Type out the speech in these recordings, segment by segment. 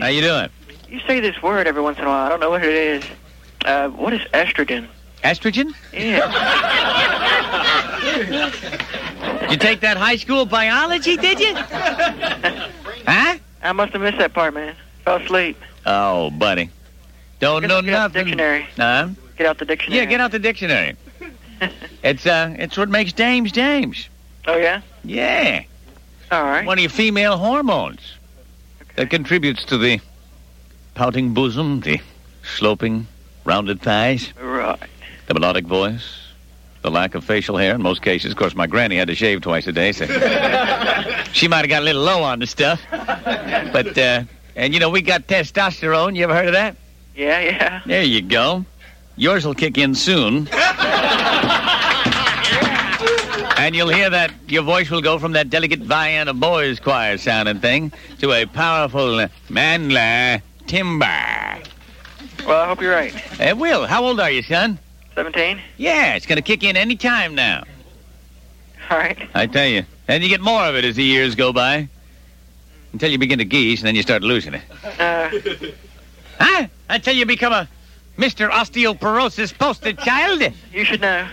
How you doing? You say this word every once in a while. I don't know what it is. What is estrogen? Estrogen? Yeah. You take that high school biology, did you? Huh? I must have missed that part, man. Fell asleep. Oh, buddy. Don't know nothing. Get out the dictionary. Get out the dictionary. Yeah, get out the dictionary. It's what makes dames dames. Oh, yeah? Yeah. All right. One of your female hormones. Okay. That contributes to the pouting bosom, the sloping, rounded thighs. Right. The melodic voice, the lack of facial hair in most cases. Of course, my granny had to shave twice a day, so she might have got a little low on the stuff. But, and, you know, we got testosterone. You ever heard of that? Yeah, yeah. There you go. Yours will kick in soon. And you'll hear that your voice will go from that delicate Vienna boys' choir sounding thing to a powerful manly timbre. Well, I hope you're right. It will. How old are you, son? 17. Yeah, it's going to kick in any time now. All right. I tell you. And you get more of it as the years go by. Until you begin to geese, and then you start losing it. Huh? Until you become a Mr. Osteoporosis poster child. You should know.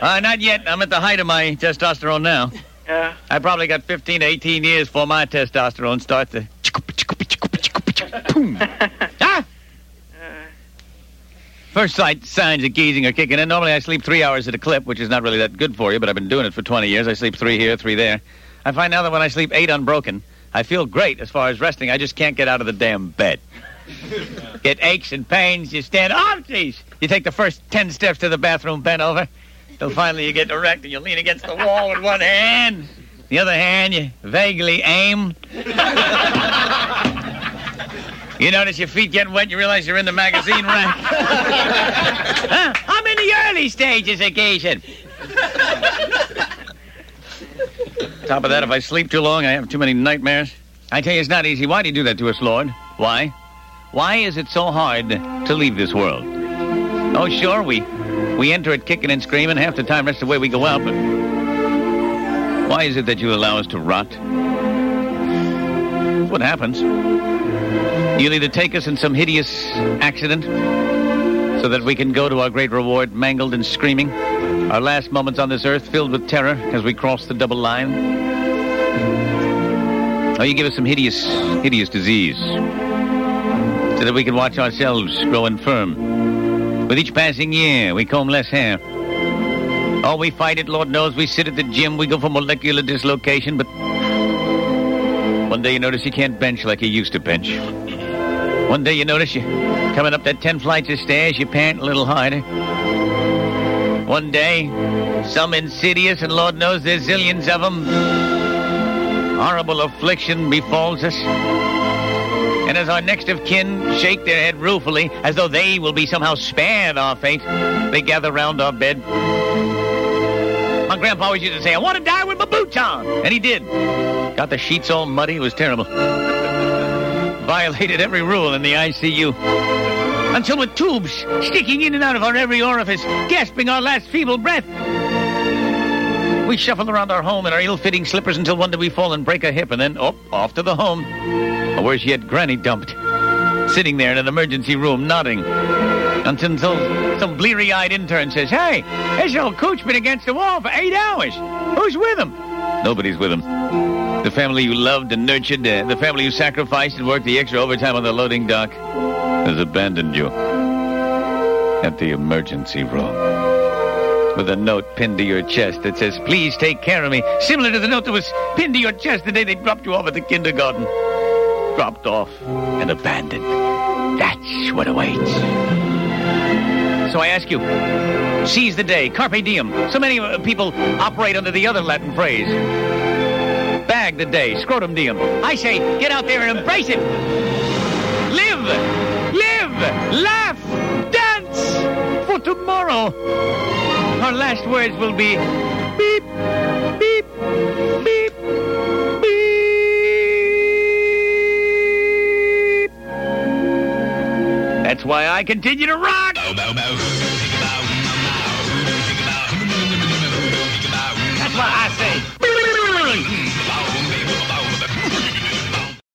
Not yet. I'm at the height of my testosterone now. Yeah. I probably got 15 to 18 years before my testosterone starts to... Ah! First signs of geezing are kicking in. Normally I sleep 3 hours at a clip, which is not really that good for you, but I've been doing it for 20 years. I sleep 3 here, 3 there. I find now that when I sleep 8 unbroken, I feel great as far as resting. I just can't get out of the damn bed. Get aches and pains. You stand up, jeez. You take the first 10 steps to the bathroom, bent over. Till finally you get erect and you lean against the wall with one hand. The other hand, you vaguely aim. You notice your feet getting wet, you realize you're in the magazine rack. Huh? I'm in the early stages of geezing. Top of that, if I sleep too long, I have too many nightmares. I tell you, it's not easy. Why do you do that to us, Lord? Why? Why is it so hard to leave this world? Oh, sure, we enter it kicking and screaming. Half the time, that's the way we go out. But why is it that you allow us to rot? That's what happens. You'll either take us in some hideous accident so that we can go to our great reward mangled and screaming, our last moments on this earth filled with terror as we cross the double line, or you give us some hideous, hideous disease so that we can watch ourselves grow infirm. With each passing year, we comb less hair. Oh, we fight it, Lord knows. We sit at the gym. We go for molecular dislocation, but one day you notice you can't bench like you used to bench. One day you notice you coming up that 10 flights of stairs, you pant a little harder. One day, some insidious, and Lord knows there's zillions of them, horrible affliction befalls us. And as our next of kin shake their head ruefully, as though they will be somehow spared our fate, they gather round our bed. My grandpa always used to say, "I want to die with my boots on." And he did. Got the sheets all muddy. It was terrible. Violated every rule in the ICU. Until with tubes sticking in and out of our every orifice, gasping our last feeble breath, we shuffle around our home in our ill-fitting slippers until one day we fall and break a hip, and then, oh, off to the home. Or worse yet, Granny dumped, sitting there in an emergency room, nodding, until some bleary-eyed intern says, "Hey, this old coot's been against the wall for 8 hours. Who's with him?" Nobody's with him. The family you loved and nurtured, the family you sacrificed and worked the extra overtime on the loading dock, has abandoned you at the emergency room with a note pinned to your chest that says, "Please take care of me," similar to the note that was pinned to your chest the day they dropped you off at the kindergarten. Dropped off and abandoned. That's what awaits. So I ask you, seize the day, carpe diem. So many people operate under the other Latin phrase. Bag the day, scrotum diem. I say, get out there and embrace it. Live, laugh, dance for tomorrow. Our last words will be beep, beep, beep, beep. That's why I continue to rock. Bow, bow, bow.